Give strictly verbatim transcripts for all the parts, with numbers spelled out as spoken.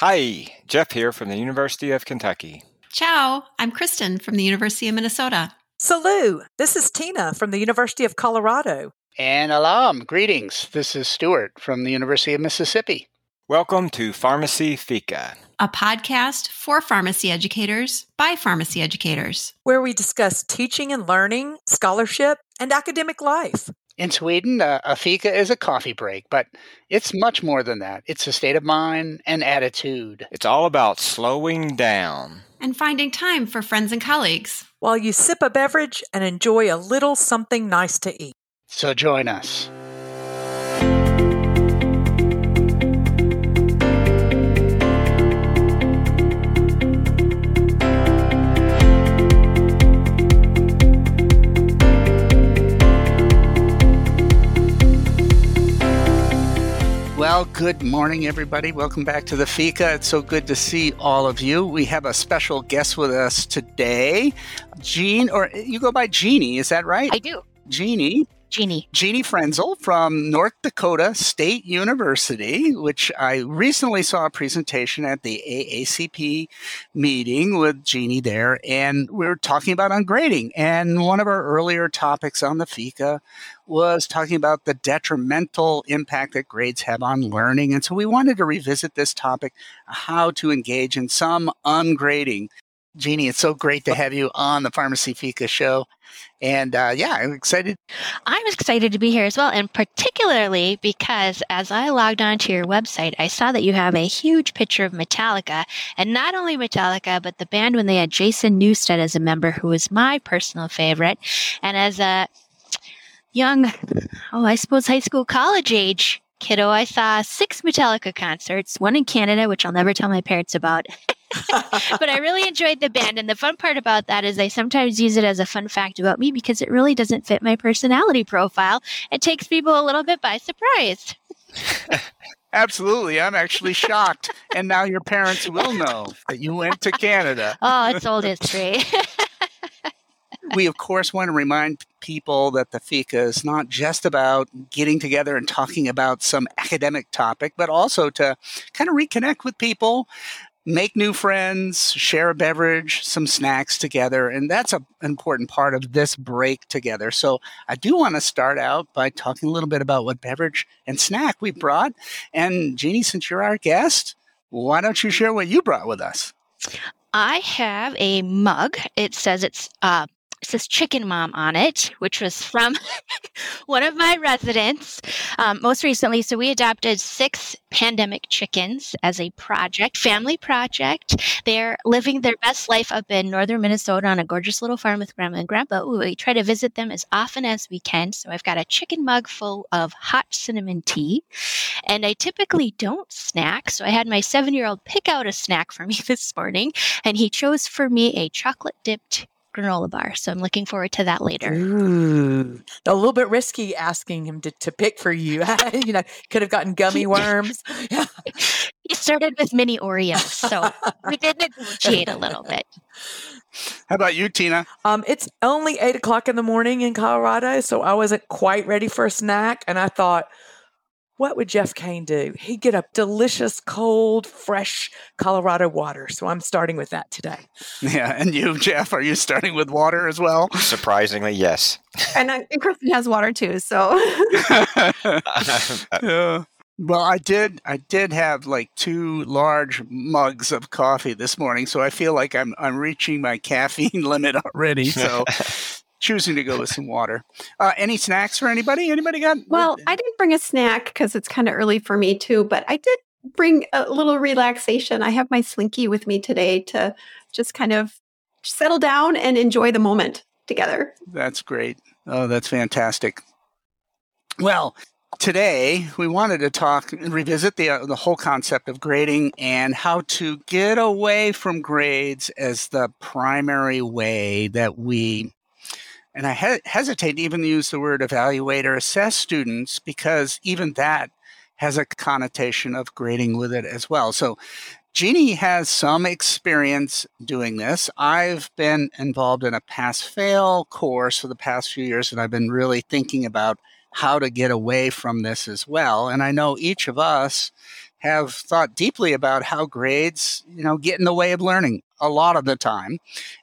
Hi, Jeff here from the University of Kentucky. Ciao, I'm Kristen from the University of Minnesota. Salut, this is Tina from the University of Colorado. And alam, greetings. This is Stuart from the University of Mississippi. Welcome to Pharmacy Fika, a podcast for pharmacy educators by pharmacy educators, where we discuss teaching and learning, scholarship, and academic life. In Sweden, uh, a fika is a coffee break, but it's much more than that. It's a state of mind and attitude. It's all about slowing down. And finding time for friends and colleagues. While you sip a beverage and enjoy a little something nice to eat. So join us. Well, good morning, everybody. Welcome back to the Fika. It's so good to see all of you. We have a special guest with us today. Jeanne, or you go by Jeannie, is that right? I do. Jeannie. Jeannie. Jeanne Frenzel from North Dakota State University, which I recently saw a presentation at the A A C P meeting with Jeannie there. And we were talking about ungrading. And one of our earlier topics on the Fika was talking about the detrimental impact that grades have on learning. And so we wanted to revisit this topic, how to engage in some ungrading. Jeannie, it's so great to have you on the Pharmacy Fika show. And uh, yeah, I'm excited. I'm excited to be here as well. And particularly because as I logged onto your website, I saw that you have a huge picture of Metallica. And not only Metallica, but the band when they had Jason Newsted as a member, who was my personal favorite. And as a young, oh, I suppose high school, college age kiddo, I saw six Metallica concerts, one in Canada, which I'll never tell my parents about. But I really enjoyed the band. And the fun part about that is I sometimes use it as a fun fact about me because it really doesn't fit my personality profile. It takes people a little bit by surprise. Absolutely. I'm actually shocked. And now your parents will know that you went to Canada. Oh, it's old history. We, of course, want to remind people that the Fika is not just about getting together and talking about some academic topic, but also to kind of reconnect with people. Make new friends, share a beverage, some snacks together. And that's an important part of this break together. So I do want to start out by talking a little bit about what beverage and snack we brought. And Jeannie, since you're our guest, why don't you share what you brought with us? I have a mug. It says it's uh, it says Chicken Mom on it, which was from one of my residents. Um, most recently, so we adopted six pandemic chickens as a project, family project. They're living their best life up in northern Minnesota on a gorgeous little farm with Grandma and Grandpa. Ooh, we try to visit them as often as we can. So I've got a chicken mug full of hot cinnamon tea. And I typically don't snack. So I had my seven-year-old pick out a snack for me this morning. And he chose for me a chocolate-dipped granola bar. So I'm looking forward to that later. Ooh, a little bit risky asking him to, to pick for you. You know, could have gotten gummy worms. Yeah. He started with mini Oreos, so we did negotiate a little bit. How about you, Tina? Um, it's only eight o'clock in the morning in Colorado, so I wasn't quite ready for a snack. And I thought, what would Jeff Kane do? He'd get a delicious, cold, fresh Colorado water. So I'm starting with that today. Yeah. And you, Jeff, are you starting with water as well? Surprisingly, yes. And, I, and Kristen has water too, so. Yeah. Well, I did I did have like two large mugs of coffee this morning, so I feel like I'm I'm reaching my caffeine limit already, so. Choosing to go with some water. Uh, any snacks for anybody? Anybody got? Well, I didn't bring a snack because it's kind of early for me too, but I did bring a little relaxation. I have my Slinky with me today to just kind of settle down and enjoy the moment together. That's great. Oh, that's fantastic. Well, today, we wanted to talk and revisit the uh, the whole concept of grading and how to get away from grades as the primary way that we And I he- hesitate to even use the word evaluate or assess students because even that has a connotation of grading with it as well. So Jeannie has some experience doing this. I've been involved in a pass-fail course for the past few years, and I've been really thinking about how to get away from this as well. And I know each of us have thought deeply about how grades, you know, get in the way of learning a lot of the time.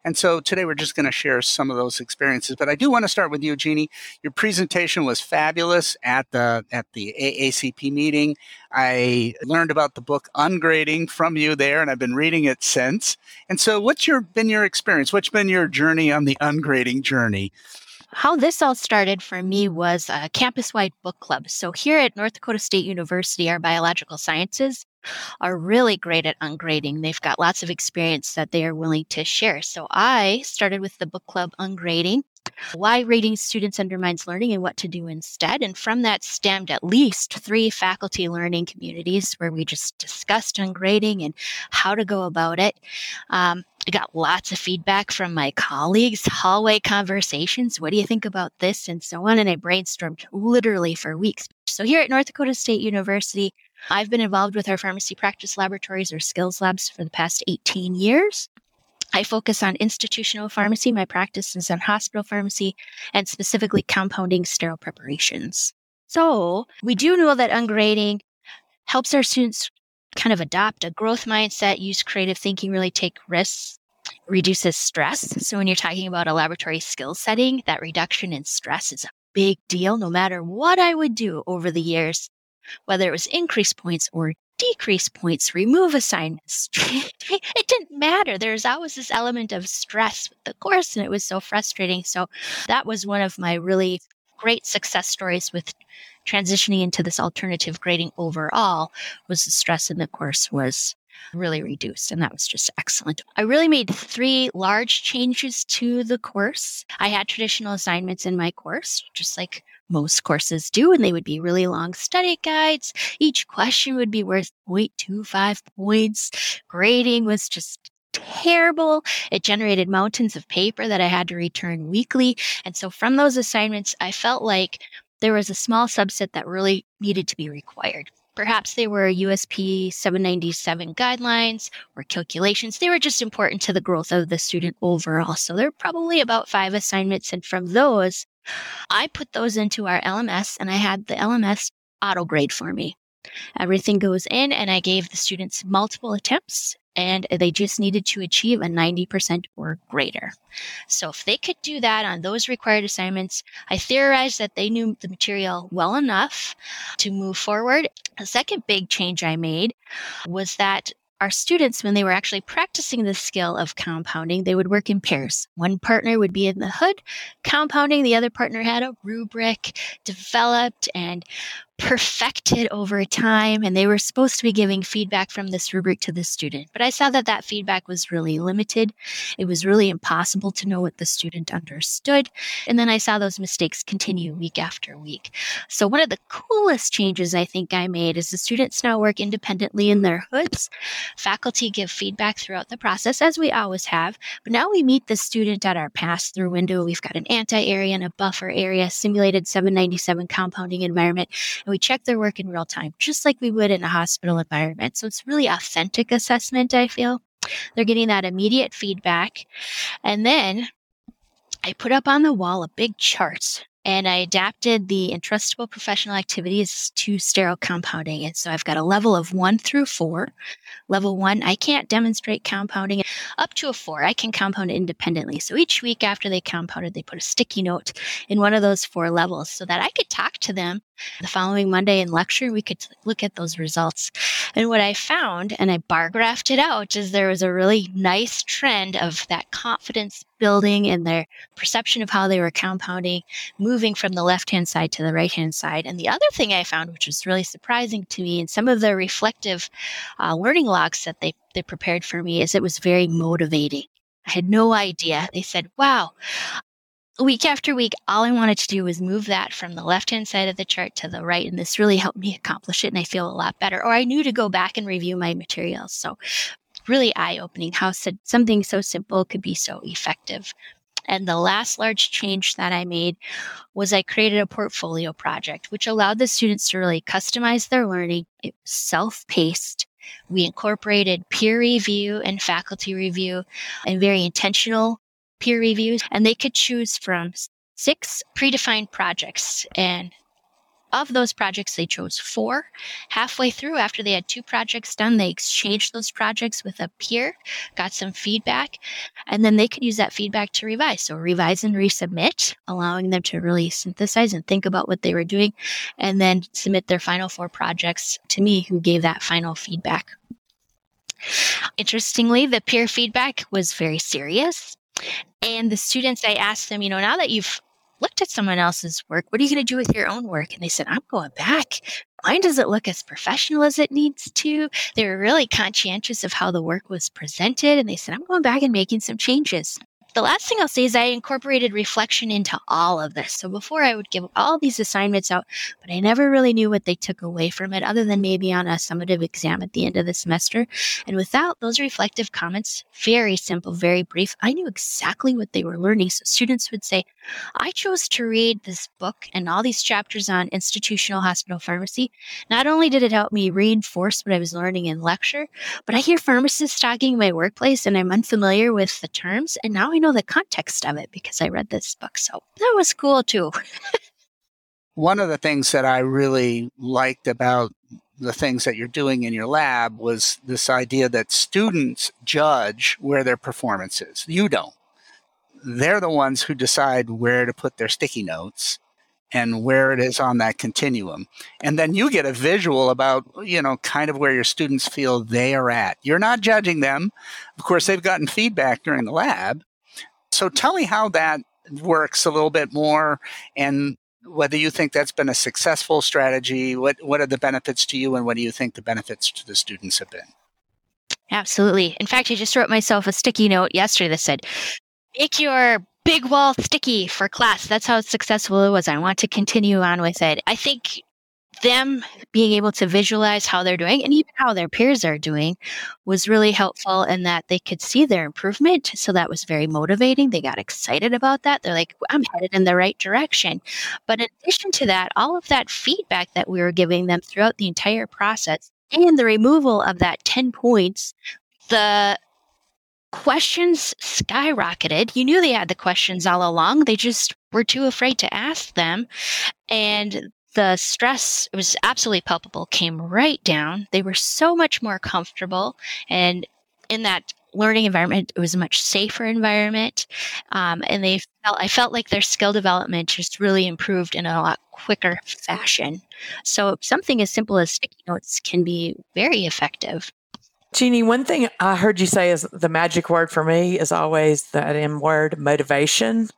And so today we're just going to share some of those experiences. But I do want to start with you, Jeanne. Your presentation was fabulous at the at the A A C P meeting. I learned about the book Ungrading from you there, and I've been reading it since. And so what's your been your experience? What's been your journey on the ungrading journey? How this all started for me was a campus-wide book club. So here at North Dakota State University, our biological sciences are really great at ungrading. They've got lots of experience that they are willing to share. So I started with the book club Ungrading, Why Rating Students Undermines Learning and What to Do Instead. And from that stemmed at least three faculty learning communities where we just discussed ungrading and how to go about it. Um, I got lots of feedback from my colleagues, hallway conversations, what do you think about this, and so on. And I brainstormed literally for weeks. So here at North Dakota State University, I've been involved with our pharmacy practice laboratories or skills labs for the past eighteen years. I focus on institutional pharmacy. My practice is on hospital pharmacy and specifically compounding sterile preparations. So we do know that ungrading helps our students kind of adopt a growth mindset, use creative thinking, really take risks, reduces stress. So when you're talking about a laboratory skill setting, that reduction in stress is a big deal, no matter what I would do over the years, whether it was increase points or decrease points, remove assignments. It didn't matter. There's always this element of stress with the course, and it was so frustrating. So that was one of my really great success stories with transitioning into this alternative grading overall, was the stress in the course was really reduced. And that was just excellent. I really made three large changes to the course. I had traditional assignments in my course, just like most courses do, and they would be really long study guides. Each question would be worth zero point two five points. Grading was just terrible. It generated mountains of paper that I had to return weekly. And so from those assignments, I felt like there was a small subset that really needed to be required. Perhaps they were U S P seven ninety-seven guidelines or calculations. They were just important to the growth of the student overall. So there are probably about five assignments. And from those, I put those into our L M S, and I had the L M S auto grade for me. Everything goes in, and I gave the students multiple attempts, and they just needed to achieve a ninety percent or greater. So if they could do that on those required assignments, I theorized that they knew the material well enough to move forward. A second big change I made was that our students, when they were actually practicing the skill of compounding, they would work in pairs. One partner would be in the hood compounding. The other partner had a rubric developed and perfected over time. And they were supposed to be giving feedback from this rubric to the student. But I saw that that feedback was really limited. It was really impossible to know what the student understood. And then I saw those mistakes continue week after week. So one of the coolest changes I think I made is the students now work independently in their hoods. Faculty give feedback throughout the process, as we always have, but now we meet the student at our pass-through window. We've got an anti-area and a buffer area, simulated seven ninety-seven compounding environment, and we check their work in real time, just like we would in a hospital environment. So it's really authentic assessment, I feel. They're getting that immediate feedback. And then I put up on the wall a big chart, and I adapted the entrustable professional activities to sterile compounding. And so I've got a level of one through four. Level one, I can't demonstrate compounding. Up to a four, I can compound independently. So each week after they compounded, they put a sticky note in one of those four levels so that I could talk to them the following Monday in lecture. We could look at those results. And what I found, and I bar graphed it out, is there was a really nice trend of that confidence building and their perception of how they were compounding, moving from the left-hand side to the right-hand side. And the other thing I found, which was really surprising to me, and some of the reflective uh, learning logs that they, they prepared for me, is it was very motivating. I had no idea. They said, wow, week after week, all I wanted to do was move that from the left-hand side of the chart to the right, and this really helped me accomplish it, and I feel a lot better. Or I knew to go back and review my materials. So really eye-opening how something so simple could be so effective. And the last large change that I made was I created a portfolio project, which allowed the students to really customize their learning. It was self-paced. We incorporated peer review and faculty review and very intentional peer reviews, and they could choose from six predefined projects. And Of those projects, they chose four. Halfway through, after they had two projects done, they exchanged those projects with a peer, got some feedback, and then they could use that feedback to revise. So revise and resubmit, allowing them to really synthesize and think about what they were doing, and then submit their final four projects to me, who gave that final feedback. Interestingly, the peer feedback was very serious. And the students, I asked them, you know, now that you've looked at someone else's work, what are you going to do with your own work? And they said, I'm going back. Mine doesn't look as professional as it needs to. They were really conscientious of how the work was presented. And they said, I'm going back and making some changes. The last thing I'll say is I incorporated reflection into all of this. So before I would give all these assignments out, but I never really knew what they took away from it other than maybe on a summative exam at the end of the semester. And without those reflective comments, very simple, very brief, I knew exactly what they were learning. So students would say, I chose to read this book and all these chapters on institutional hospital pharmacy. Not only did it help me reinforce what I was learning in lecture, but I hear pharmacists talking in my workplace and I'm unfamiliar with the terms. And now I know the context of it because I read this book. So that was cool too. One of the things that I really liked about the things that you're doing in your lab was this idea that students judge where their performance is. You don't. They're the ones who decide where to put their sticky notes and where it is on that continuum. And then you get a visual about, you know, kind of where your students feel they are at. You're not judging them. Of course, they've gotten feedback during the lab. So tell me how that works a little bit more and whether you think that's been a successful strategy. What, what are the benefits to you and what do you think the benefits to the students have been? Absolutely. In fact, I just wrote myself a sticky note yesterday that said, make your big wall sticky for class. That's how successful it was. I want to continue on with it. I think them being able to visualize how they're doing and even how their peers are doing was really helpful in that they could see their improvement. So that was very motivating. They got excited about that. They're like, I'm headed in the right direction. But in addition to that, all of that feedback that we were giving them throughout the entire process and the removal of that ten points, the questions skyrocketed. You knew they had the questions all along. They just were too afraid to ask them. And the stress, it was absolutely palpable, came right down. They were so much more comfortable. And in that learning environment, it was a much safer environment. Um, and they felt, I felt like their skill development just really improved in a lot quicker fashion. So something as simple as sticky notes can be very effective. Jeanne, one thing I heard you say is the magic word for me is always that M word, motivation.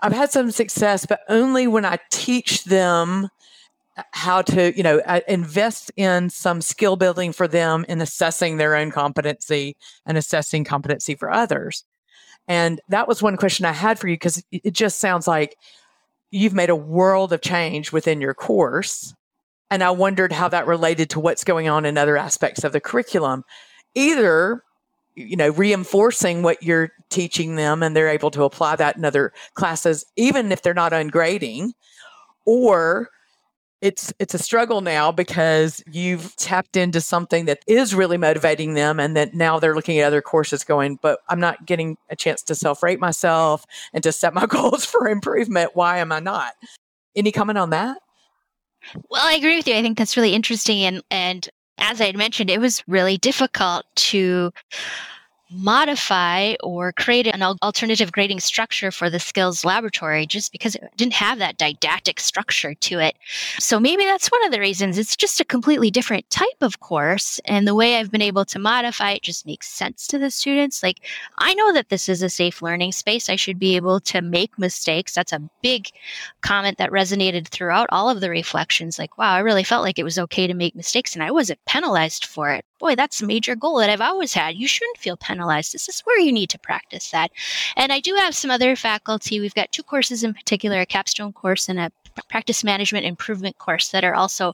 I've had some success, but only when I teach them how to, you know, invest in some skill building for them in assessing their own competency and assessing competency for others. And that was one question I had for you because it just sounds like you've made a world of change within your course. And I wondered how that related to what's going on in other aspects of the curriculum. Either, you know, reinforcing what you're teaching them and they're able to apply that in other classes, even if they're not ungrading, or it's it's a struggle now because you've tapped into something that is really motivating them and that now they're looking at other courses going, but I'm not getting a chance to self-rate myself and to set my goals for improvement. Why am I not? Any comment on that? Well, I agree with you. I think that's really interesting. And, and as I had mentioned, it was really difficult to modify or create an alternative grading structure for the skills laboratory just because it didn't have that didactic structure to it. So maybe that's one of the reasons. It's just a completely different type of course. And the way I've been able to modify it just makes sense to the students. Like, I know that this is a safe learning space. I should be able to make mistakes. That's a big comment that resonated throughout all of the reflections. Like, wow, I really felt like it was okay to make mistakes and I wasn't penalized for it. Boy, that's a major goal that I've always had. You shouldn't feel penalized. This is where you need to practice that. And I do have some other faculty. We've got two courses in particular, a capstone course and a practice management improvement course that are also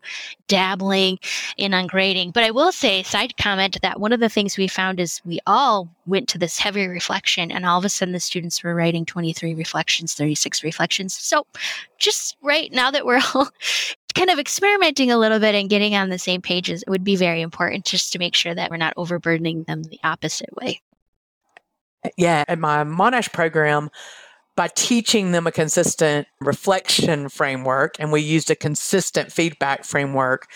dabbling in ungrading. But I will say, side comment, that one of the things we found is we all went to this heavy reflection and all of a sudden the students were writing twenty-three reflections, thirty-six reflections. So just right now that we're all kind of experimenting a little bit and getting on the same pages, it would be very important just to make sure that we're not overburdening them the opposite way. Yeah, in my Monash program, by teaching them a consistent reflection framework, and we used a consistent feedback framework.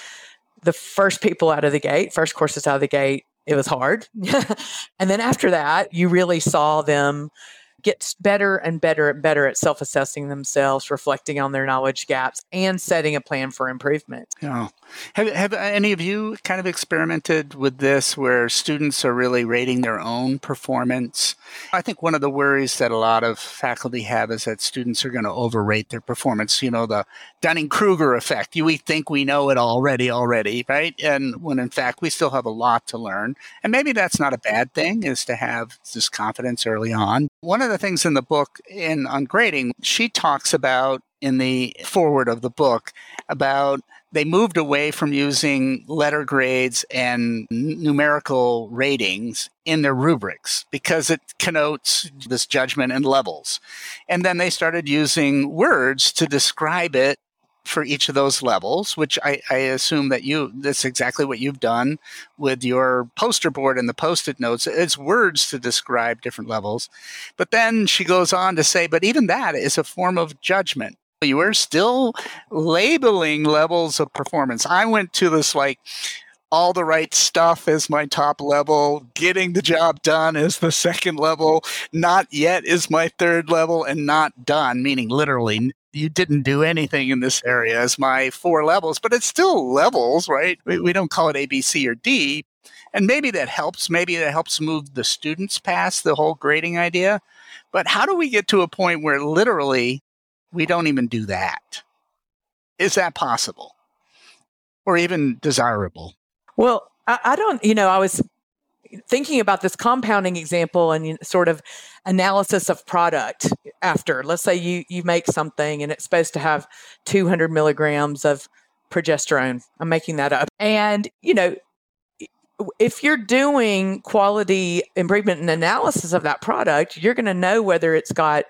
The first people out of the gate, first courses out of the gate, it was hard. And then after that, you really saw them get better and better and better at self-assessing themselves, reflecting on their knowledge gaps, and setting a plan for improvement. Yeah. Have, have any of you kind of experimented with this where students are really rating their own performance? I think one of the worries that a lot of faculty have is that students are going to overrate their performance. You know, the Dunning-Kruger effect. We think we know it already, already, right? And when in fact, we still have a lot to learn. And maybe that's not a bad thing, is to have this confidence early on. One of the things in the book in Ungrading, she talks about in the foreword of the book about they moved away from using letter grades and numerical ratings in their rubrics because it connotes this judgment and levels. And then they started using words to describe it for each of those levels, which I, I assume that you, that's exactly what you've done with your poster board and the Post-it notes. It's words to describe different levels. But then she goes on to say, but even that is a form of judgment. You are still labeling levels of performance. I went to this like, all the right stuff is my top level, getting the job done is the second level, not yet is my third level, and not done, meaning literally you didn't do anything in this area as my four levels, but it's still levels, right? We, we don't call it A, B, C, or D. And maybe that helps. Maybe that helps move the students past the whole grading idea. But how do we get to a point where literally we don't even do that? Is that possible? Or even desirable? Well, I, I don't, you know, I was thinking about this compounding example and sort of analysis of product after. Let's say you, you make something and it's supposed to have two hundred milligrams of progesterone. I'm making that up. And, you know, if you're doing quality improvement and analysis of that product, you're going to know whether it's got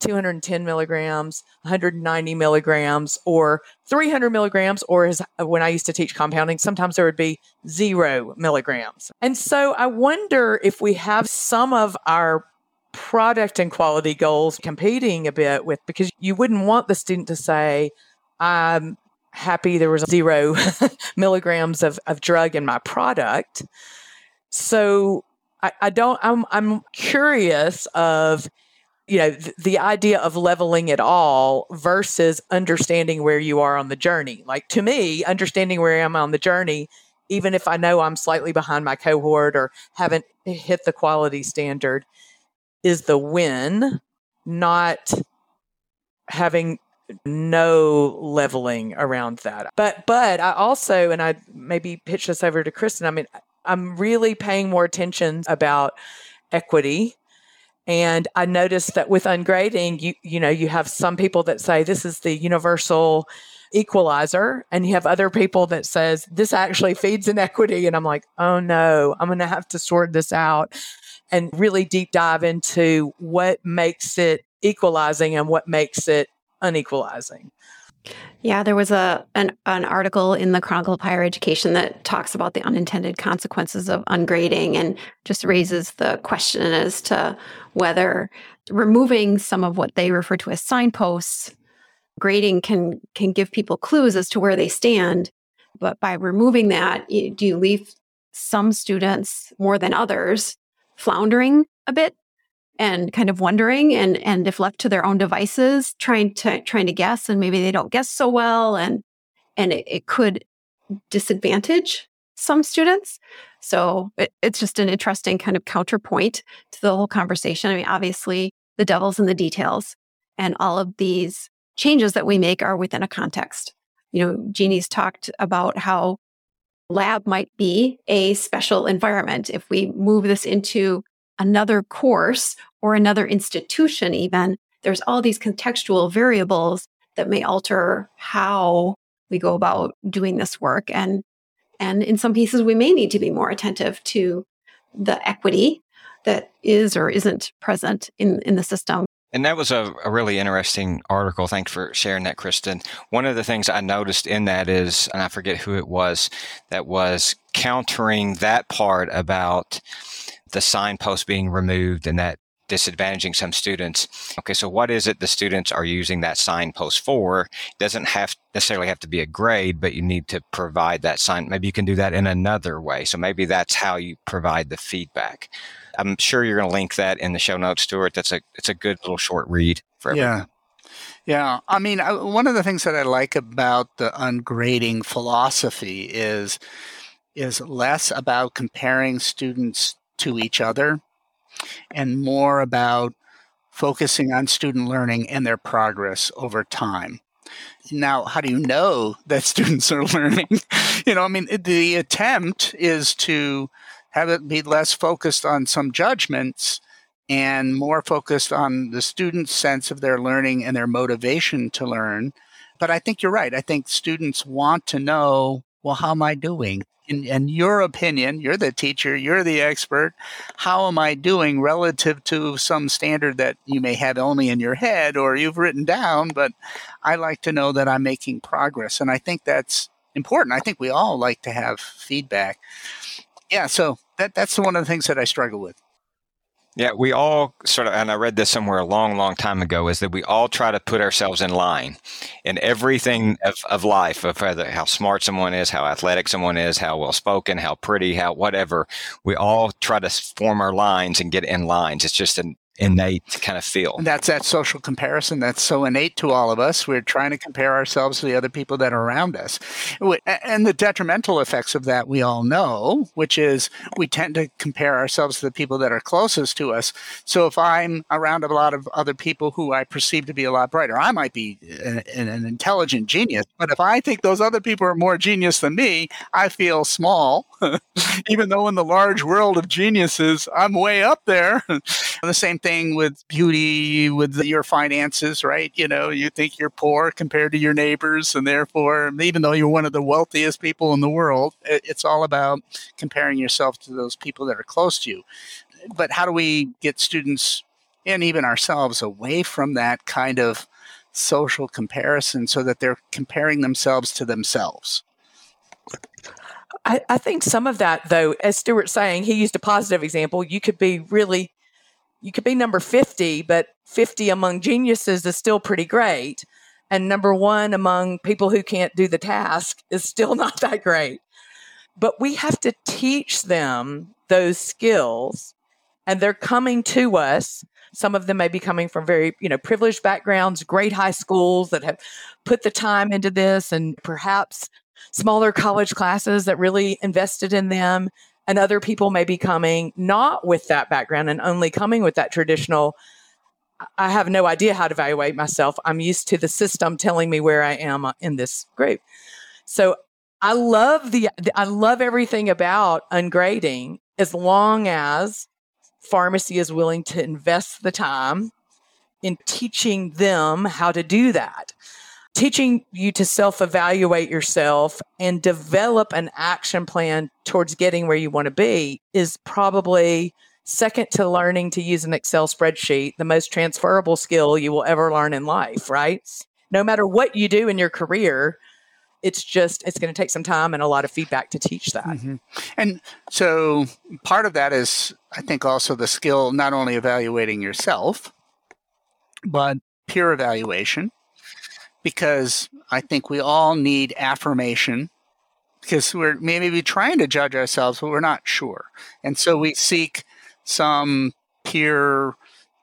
two hundred ten milligrams, one hundred ninety milligrams, or three hundred milligrams, or as when I used to teach compounding, sometimes there would be zero milligrams. And so I wonder if we have some of our product and quality goals competing a bit with, because you wouldn't want the student to say, I'm happy there was zero milligrams of, of drug in my product. So I, I don't, I'm, I'm curious of, you know, th- the idea of leveling it all versus understanding where you are on the journey. Like to me, understanding where I'm on the journey, even if I know I'm slightly behind my cohort or haven't hit the quality standard, is the win, not having no leveling around that. But, but I also, and I maybe pitch this over to Kristen, I mean, I'm really paying more attention about equity. And I noticed that with Ungrading, you you know, you have some people that say this is the universal equalizer, and you have other people that says this actually feeds inequity. And I'm like, oh no, I'm going to have to sort this out and really deep dive into what makes it equalizing and what makes it unequalizing. Yeah, there was a an, an article in the Chronicle of Higher Education that talks about the unintended consequences of ungrading and just raises the question as to whether removing some of what they refer to as signposts, grading can can give people clues as to where they stand. But by removing that, you, do you leave some students more than others floundering a bit and kind of wondering, and and if left to their own devices, trying to trying to guess, and maybe they don't guess so well, and and it, it could disadvantage some students. So it, it's just an interesting kind of counterpoint to the whole conversation. I mean, obviously, the devil's in the details, and all of these changes that we make are within a context. You know, Jeannie's talked about how lab might be a special environment. If we move this into another course or another institution even, there's all these contextual variables that may alter how we go about doing this work. And and in some cases, we may need to be more attentive to the equity that is or isn't present in, in the system. And that was a, a really interesting article. Thanks for sharing that, Kristen. One of the things I noticed in that is, and I forget who it was, that was countering that part about the signpost being removed and that disadvantaging some students. Okay, so what is it the students are using that signpost for? It doesn't have necessarily have to be a grade, but you need to provide that sign. Maybe you can do that in another way. So maybe that's how you provide the feedback. I'm sure you're going to link that in the show notes, Stuart. That's a it's a good little short read for everyone. Yeah. Yeah. I mean, I, one of the things that I like about the ungrading philosophy is is less about comparing students to each other and more about focusing on student learning and their progress over time. Now, how do you know that students are learning? You know, I mean, the attempt is to have it be less focused on some judgments and more focused on the student's sense of their learning and their motivation to learn. But I think you're right. I think students want to know, well, how am I doing? In, in your opinion, you're the teacher, you're the expert. How am I doing relative to some standard that you may have only in your head or you've written down? But I like to know that I'm making progress. And I think that's important. I think we all like to have feedback. Yeah, so that that's one of the things that I struggle with. Yeah, we all sort of, and I read this somewhere a long, long time ago, is that we all try to put ourselves in line in everything of, of life, of whether, how smart someone is, how athletic someone is, how well-spoken, how pretty, how whatever. We all try to form our lines and get in lines. It's just an innate kind of feel. And that's that social comparison that's so innate to all of us. We're trying to compare ourselves to the other people that are around us. And the detrimental effects of that we all know, which is we tend to compare ourselves to the people that are closest to us. So if I'm around a lot of other people who I perceive to be a lot brighter, I might be an, an intelligent genius. But if I think those other people are more genius than me, I feel small, even though in the large world of geniuses, I'm way up there. The same thing with beauty, with your finances, right? You know, you think you're poor compared to your neighbors, and therefore, even though you're one of the wealthiest people in the world, it's all about comparing yourself to those people that are close to you. But how do we get students and even ourselves away from that kind of social comparison so that they're comparing themselves to themselves? I, I think some of that, though, as Stuart's saying, he used a positive example. You could be really You could be number fifty, but fifty among geniuses is still pretty great. And number one among people who can't do the task is still not that great. But we have to teach them those skills, and they're coming to us. Some of them may be coming from very, you know, privileged backgrounds, great high schools that have put the time into this, and perhaps smaller college classes that really invested in them. And other people may be coming not with that background and only coming with that traditional, I have no idea how to evaluate myself. I'm used to the system telling me where I am in this group. So I love the, I love everything about ungrading as long as pharmacy is willing to invest the time in teaching them how to do that. Teaching you to self-evaluate yourself and develop an action plan towards getting where you want to be is probably second to learning to use an Excel spreadsheet, the most transferable skill you will ever learn in life, right? No matter what you do in your career, it's just, it's going to take some time and a lot of feedback to teach that. Mm-hmm. And so part of that is, I think, also the skill, not only evaluating yourself, but peer evaluation. Because I think we all need affirmation, because we're maybe trying to judge ourselves, but we're not sure. And so we seek some peer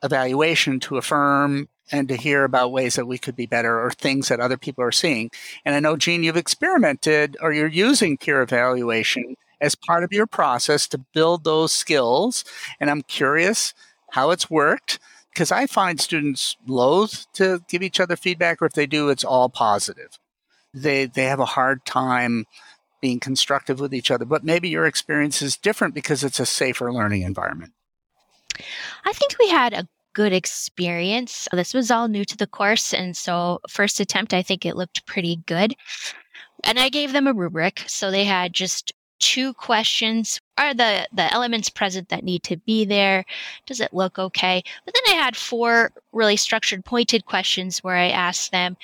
evaluation to affirm and to hear about ways that we could be better or things that other people are seeing. And I know, Jeanne, you've experimented, or you're using peer evaluation as part of your process to build those skills. And I'm curious how it's worked. Because I find students loathe to give each other feedback, or if they do, it's all positive. They they have a hard time being constructive with each other. But maybe your experience is different because it's a safer learning environment. I think we had a good experience. This was all new to the course. And so first attempt, I think it looked pretty good. And I gave them a rubric. So they had just two questions. Are the, the elements present that need to be there? Does it look okay? But then I had four really structured, pointed questions where I asked them,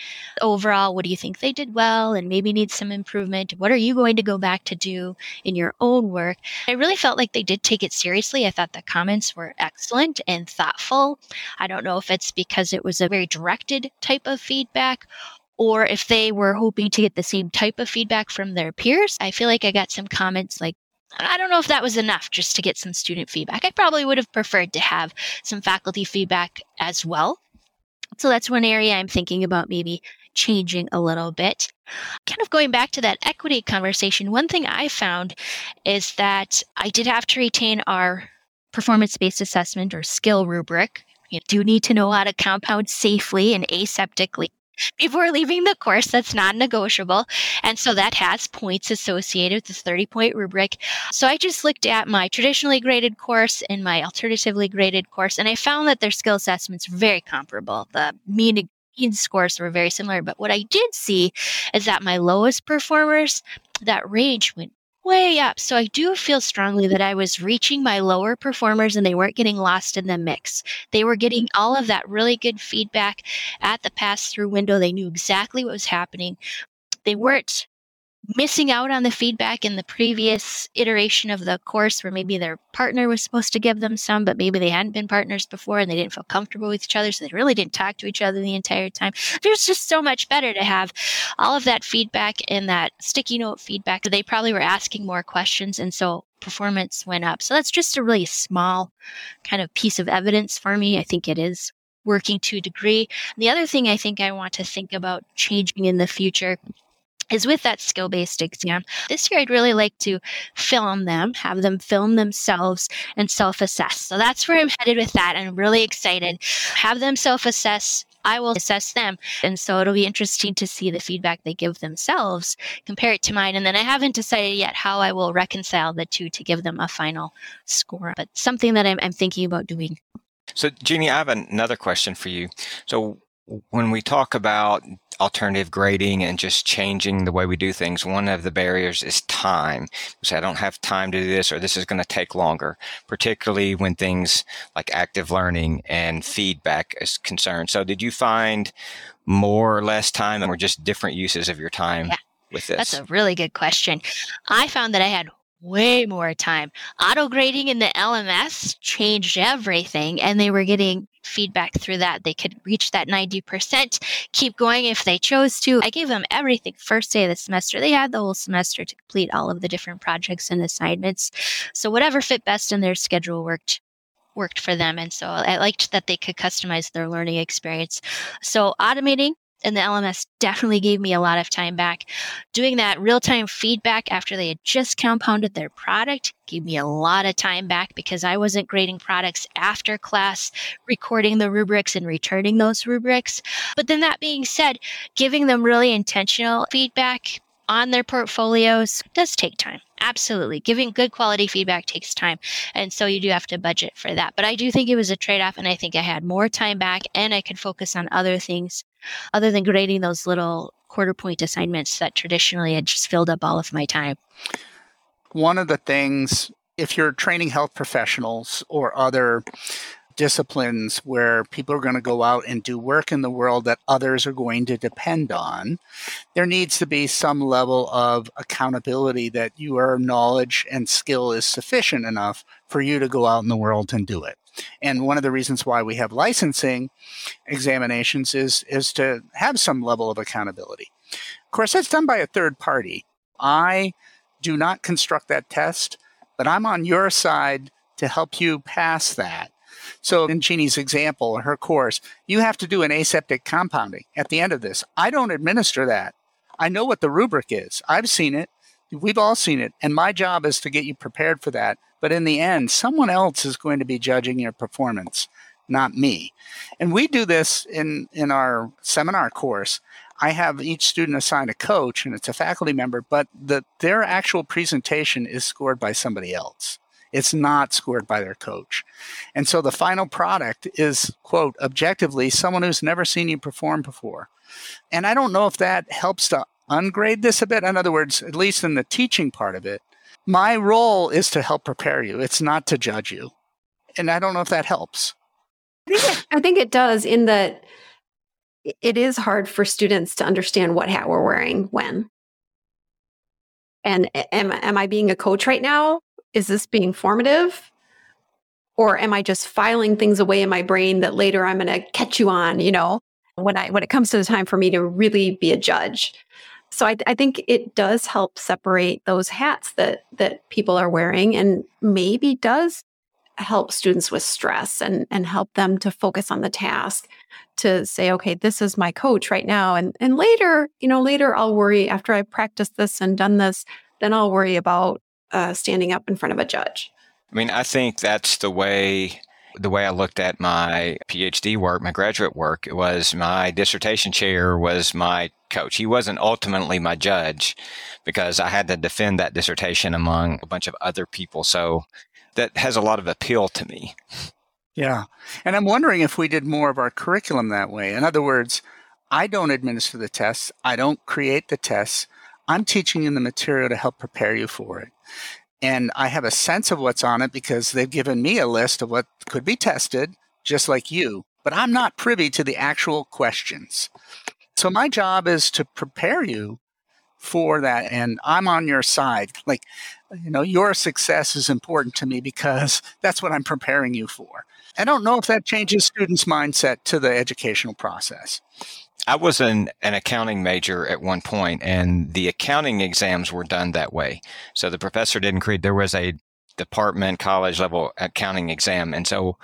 overall, what do you think they did well and maybe need some improvement? What are you going to go back to do in your own work? I really felt like they did take it seriously. I thought the comments were excellent and thoughtful. I don't know if it's because it was a very directed type of feedback, or if they were hoping to get the same type of feedback from their peers. I feel like I got some comments like, I don't know if that was enough just to get some student feedback. I probably would have preferred to have some faculty feedback as well. So that's one area I'm thinking about maybe changing a little bit. Kind of going back to that equity conversation, one thing I found is that I did have to retain our performance-based assessment or skill rubric. You do need to know how to compound safely and aseptically before leaving the course. That's non-negotiable. And so that has points associated with the thirty-point rubric. So I just looked at my traditionally graded course and my alternatively graded course, and I found that their skill assessments were very comparable. The mean scores were very similar. But what I did see is that my lowest performers, that range went way up. So I do feel strongly that I was reaching my lower performers and they weren't getting lost in the mix. They were getting all of that really good feedback at the pass-through window. They knew exactly what was happening. They weren't missing out on the feedback in the previous iteration of the course where maybe their partner was supposed to give them some, but maybe they hadn't been partners before and they didn't feel comfortable with each other. So they really didn't talk to each other the entire time. It was just so much better to have all of that feedback and that sticky note feedback. They probably were asking more questions. And so performance went up. So that's just a really small kind of piece of evidence for me. I think it is working to a degree. And the other thing I think I want to think about changing in the future is with that skill-based exam. This year, I'd really like to film them, have them film themselves and self-assess. So that's where I'm headed with that. I'm really excited. Have them self-assess. I will assess them. And so it'll be interesting to see the feedback they give themselves, compare it to mine. And then I haven't decided yet how I will reconcile the two to give them a final score, but something that I'm, I'm thinking about doing. So, Jeanne, I have another question for you. So when we talk about alternative grading and just changing the way we do things, one of the barriers is time. We say, I don't have time to do this, or this is going to take longer, particularly when things like active learning and feedback is concerned. So did you find more or less time or just different uses of your time yeah, with this? That's a really good question. I found that I had way more time. Auto grading in the L M S changed everything, and they were getting feedback through that. They could reach that ninety percent, keep going if they chose to. I gave them everything first day of the semester. They had the whole semester to complete all of the different projects and assignments. So whatever fit best in their schedule worked worked for them. And so I liked that they could customize their learning experience. So automating and the L M S definitely gave me a lot of time back. Doing that real-time feedback after they had just compounded their product gave me a lot of time back because I wasn't grading products after class, recording the rubrics and returning those rubrics. But then that being said, giving them really intentional feedback on their portfolios does take time. Absolutely. Giving good quality feedback takes time. And so you do have to budget for that. But I do think it was a trade-off, and I think I had more time back and I could focus on other things other than grading those little quarter point assignments that traditionally had just filled up all of my time. One of the things, if you're training health professionals or other disciplines where people are going to go out and do work in the world that others are going to depend on, there needs to be some level of accountability that your knowledge and skill is sufficient enough for you to go out in the world and do it. And one of the reasons why we have licensing examinations is, is to have some level of accountability. Of course, that's done by a third party. I do not construct that test, but I'm on your side to help you pass that. So in Jeanne's example, her course, you have to do an aseptic compounding at the end of this. I don't administer that. I know what the rubric is. I've seen it. We've all seen it. And my job is to get you prepared for that. But in the end, someone else is going to be judging your performance, not me. And we do this in, in our seminar course. I have each student assign a coach, and it's a faculty member, but the, their actual presentation is scored by somebody else. It's not scored by their coach. And so the final product is, quote, objectively someone who's never seen you perform before. And I don't know if that helps to ungrade this a bit. In other words, at least in the teaching part of it, My role is to help prepare you. It's not to judge you. And I don't know if that helps. I think it, I think it does, in that it is hard for students to understand what hat we're wearing when. And am, am I being a coach right now? Is this being formative? Or am I just filing things away in my brain that later I'm going to catch you on, you know, when I when it comes to the time for me to really be a judge? So I, I think it does help separate those hats that that people are wearing, and maybe does help students with stress and and help them to focus on the task, to say, okay, this is my coach right now. And and later, you know, later I'll worry, after I practiced this and done this, then I'll worry about uh, standing up in front of a judge. I mean, I think that's the way the way I looked at my PhD work, my graduate work. It was my dissertation chair was my coach. He wasn't ultimately my judge, because I had to defend that dissertation among a bunch of other people. So that has a lot of appeal to me. Yeah. And I'm wondering if we did more of our curriculum that way. In other words, I don't administer the tests. I don't create the tests. I'm teaching you the material to help prepare you for it. And I have a sense of what's on it because they've given me a list of what could be tested, just like you. But I'm not privy to the actual questions. So my job is to prepare you for that. And I'm on your side. Like, you know, your success is important to me because that's what I'm preparing you for. I don't know if that changes students' mindset to the educational process. I was an, an accounting major at one point, and the accounting exams were done that way. So the professor didn't create, there was a department, college level accounting exam. And so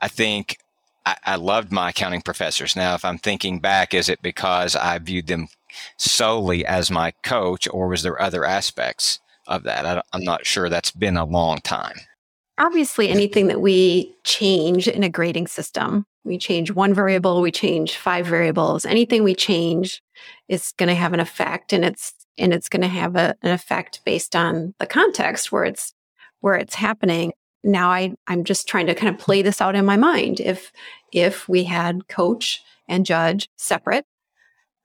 I think I, I loved my accounting professors. Now, if I'm thinking back, is it because I viewed them solely as my coach, or was there other aspects of that? I I'm not sure. That's been a long time. Obviously, anything that we change in a grading system, we change one variable, we change five variables. Anything we change is going to have an effect, and it's and it's going to have a, an effect based on the context where it's where it's happening. Now, I I'm just trying to kind of play this out in my mind. If if we had coach and judge separate,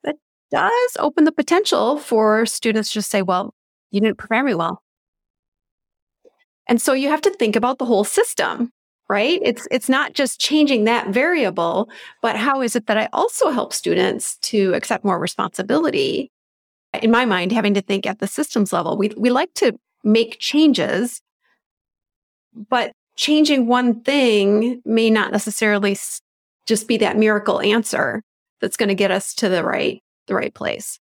that does open the potential for students to just say, "Well, you didn't prepare me well." And so you have to think about the whole system, right? It's it's not just changing that variable, but how is it that I also help students to accept more responsibility? In my mind, having to think at the systems level, we we like to make changes, but changing one thing may not necessarily just be that miracle answer that's going to get us to the right the right place.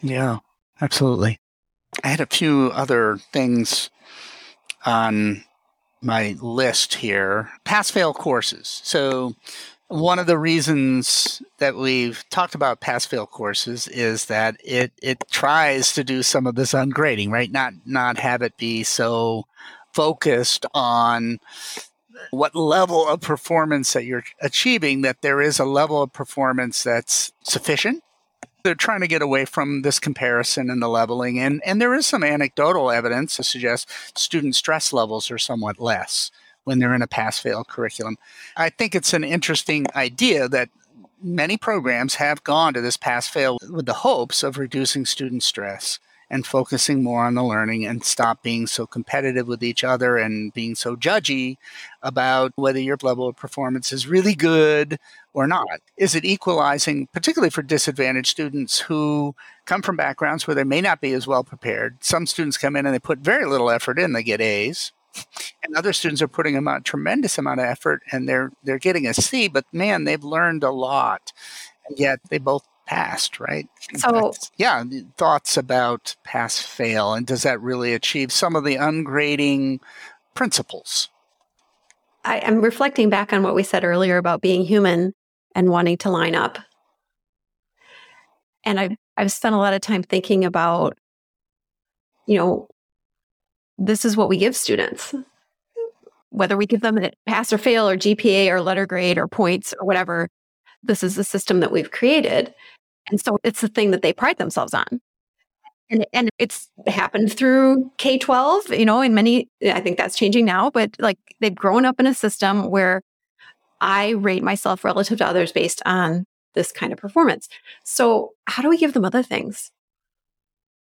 Yeah, absolutely. I had a few other things on my list here. Pass-fail courses. So one of the reasons that we've talked about pass-fail courses is that it it tries to do some of this ungrading, right? Not not have it be so focused on what level of performance that you're achieving, that there is a level of performance that's sufficient. They're trying to get away from this comparison and the leveling. And, and there is some anecdotal evidence to suggest student stress levels are somewhat less when they're in a pass-fail curriculum. I think it's an interesting idea that many programs have gone to this pass-fail with the hopes of reducing student stress and focusing more on the learning, and stop being so competitive with each other and being so judgy about whether your level of performance is really good or not. Is it equalizing, particularly for disadvantaged students who come from backgrounds where they may not be as well prepared? Some students come in and they put very little effort in, they get A's. And other students are putting a tremendous amount of effort and they're they're getting a C, but man, they've learned a lot. And yet they both passed, right? So, fact, yeah, thoughts about pass-fail, and does that really achieve some of the ungrading principles? I, I'm reflecting back on what we said earlier about being human and wanting to line up. And I, I've spent a lot of time thinking about, you know, this is what we give students. Whether we give them a pass or fail or G P A or letter grade or points or whatever, this is the system that we've created. And so it's the thing that they pride themselves on. And and it's happened through K twelve, you know, in many, I think that's changing now, but like they've grown up in a system where I rate myself relative to others based on this kind of performance. So how do we give them other things?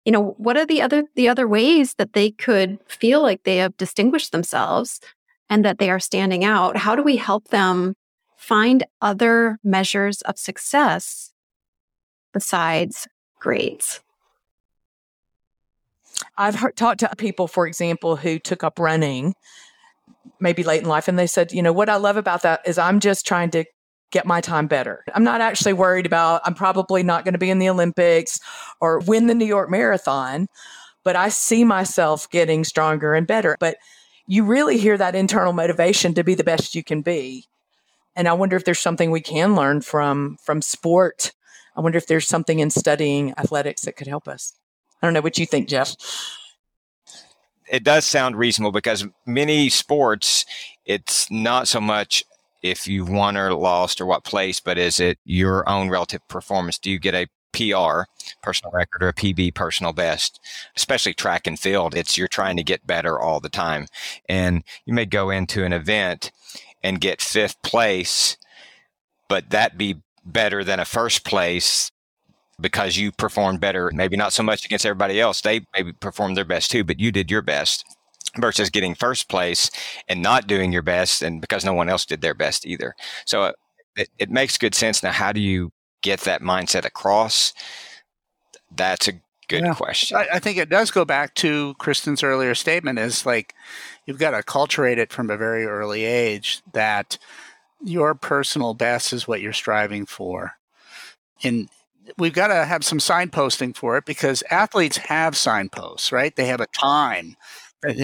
you know, what are the other the other ways that they could feel like they have distinguished themselves and that they are standing out? How do we help them find other measures of success besides grades? I've heard, talked to people, for example, who took up running maybe late in life, and they said, you know, what I love about that is I'm just trying to get my time better. I'm not actually worried about, I'm probably not going to be in the Olympics or win the New York Marathon, but I see myself getting stronger and better. But you really hear that internal motivation to be the best you can be. And I wonder if there's something we can learn from from sport. I wonder if there's something in studying athletics that could help us. I don't know what you think, Jeff. It does sound reasonable because many sports, it's not so much if you won or lost or what place, but is it your own relative performance? Do you get a P R, personal record, or a P B, personal best? Especially track and field, it's you're trying to get better all the time. And you may go into an event and get fifth place, but that be better than a first place because you performed better, maybe not so much against everybody else. They maybe performed their best too, but you did your best versus getting first place and not doing your best and because no one else did their best either. So it, it makes good sense. Now, how do you get that mindset across? That's a good yeah. question. I, I think it does go back to Kristen's earlier statement is like, you've got to acculturate it from a very early age that your personal best is what you're striving for. And we've got to have some signposting for it because athletes have signposts, right? They have a time.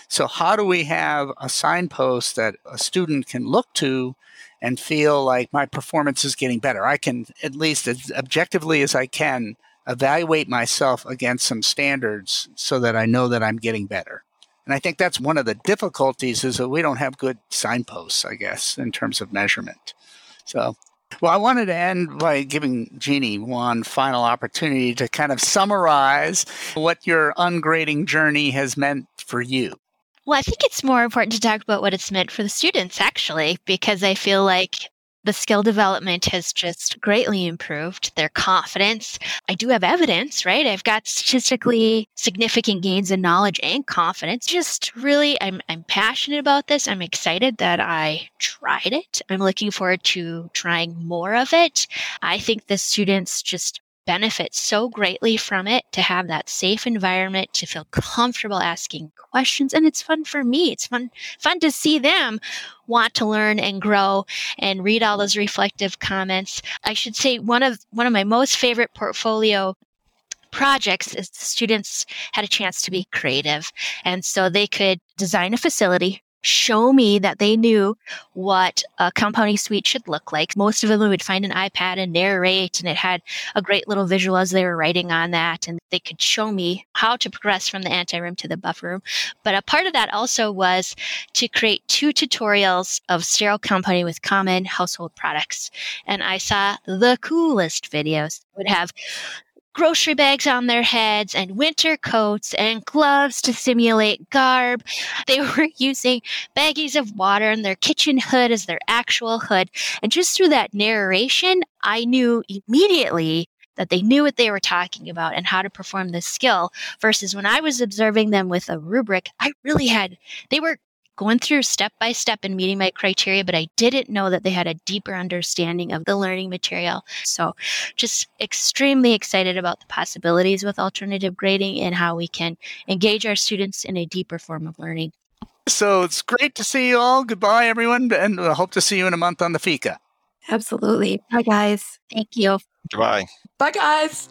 So how do we have a signpost that a student can look to and feel like my performance is getting better? I can, at least as objectively as I can, evaluate myself against some standards so that I know that I'm getting better. And I think that's one of the difficulties is that we don't have good signposts, I guess, in terms of measurement. So, well, I wanted to end by giving Jeanne one final opportunity to kind of summarize what your ungrading journey has meant for you. Well, I think it's more important to talk about what it's meant for the students, actually, because I feel like the skill development has just greatly improved their confidence. I do have evidence, right? I've got statistically significant gains in knowledge and confidence. Just really, I'm I'm passionate about this. I'm excited that I tried it. I'm looking forward to trying more of it. I think the students just benefit so greatly from it, to have that safe environment, to feel comfortable asking questions. And it's fun for me. It's fun, fun to see them want to learn and grow and read all those reflective comments. I should say one of one of my most favorite portfolio projects is the students had a chance to be creative. And so they could design a facility, show me that they knew what a compounding suite should look like. Most of them would find an iPad and narrate, and it had a great little visual as they were writing on that, and they could show me how to progress from the anteroom to the buffer room. But a part of that also was to create two tutorials of sterile compounding with common household products. And I saw the coolest videos. It would have grocery bags on their heads and winter coats and gloves to simulate garb. They were using baggies of water and their kitchen hood as their actual hood. And just through that narration, I knew immediately that they knew what they were talking about and how to perform this skill versus when I was observing them with a rubric, I really had, they were going through step by step and meeting my criteria, but I didn't know that they had a deeper understanding of the learning material. So just extremely excited about the possibilities with alternative grading and how we can engage our students in a deeper form of learning. So it's great to see you all. Goodbye, everyone. And I hope to see you in a month on the Fika. Absolutely. Bye, guys. Thank you. Goodbye. Bye, guys.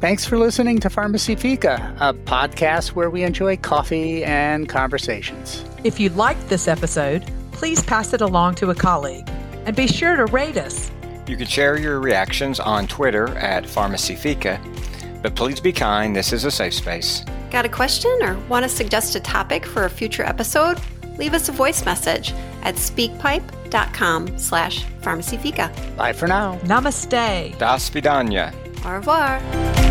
Thanks for listening to Pharmacy Fika, a podcast where we enjoy coffee and conversations. If you liked this episode, please pass it along to a colleague and be sure to rate us. You can share your reactions on Twitter at Pharmacy Fika, but please be kind. This is a safe space. Got a question or want to suggest a topic for a future episode? Leave us a voice message at speakpipe.com slash Pharmacy Fika. Bye for now. Namaste. Das Vidanya. Au revoir.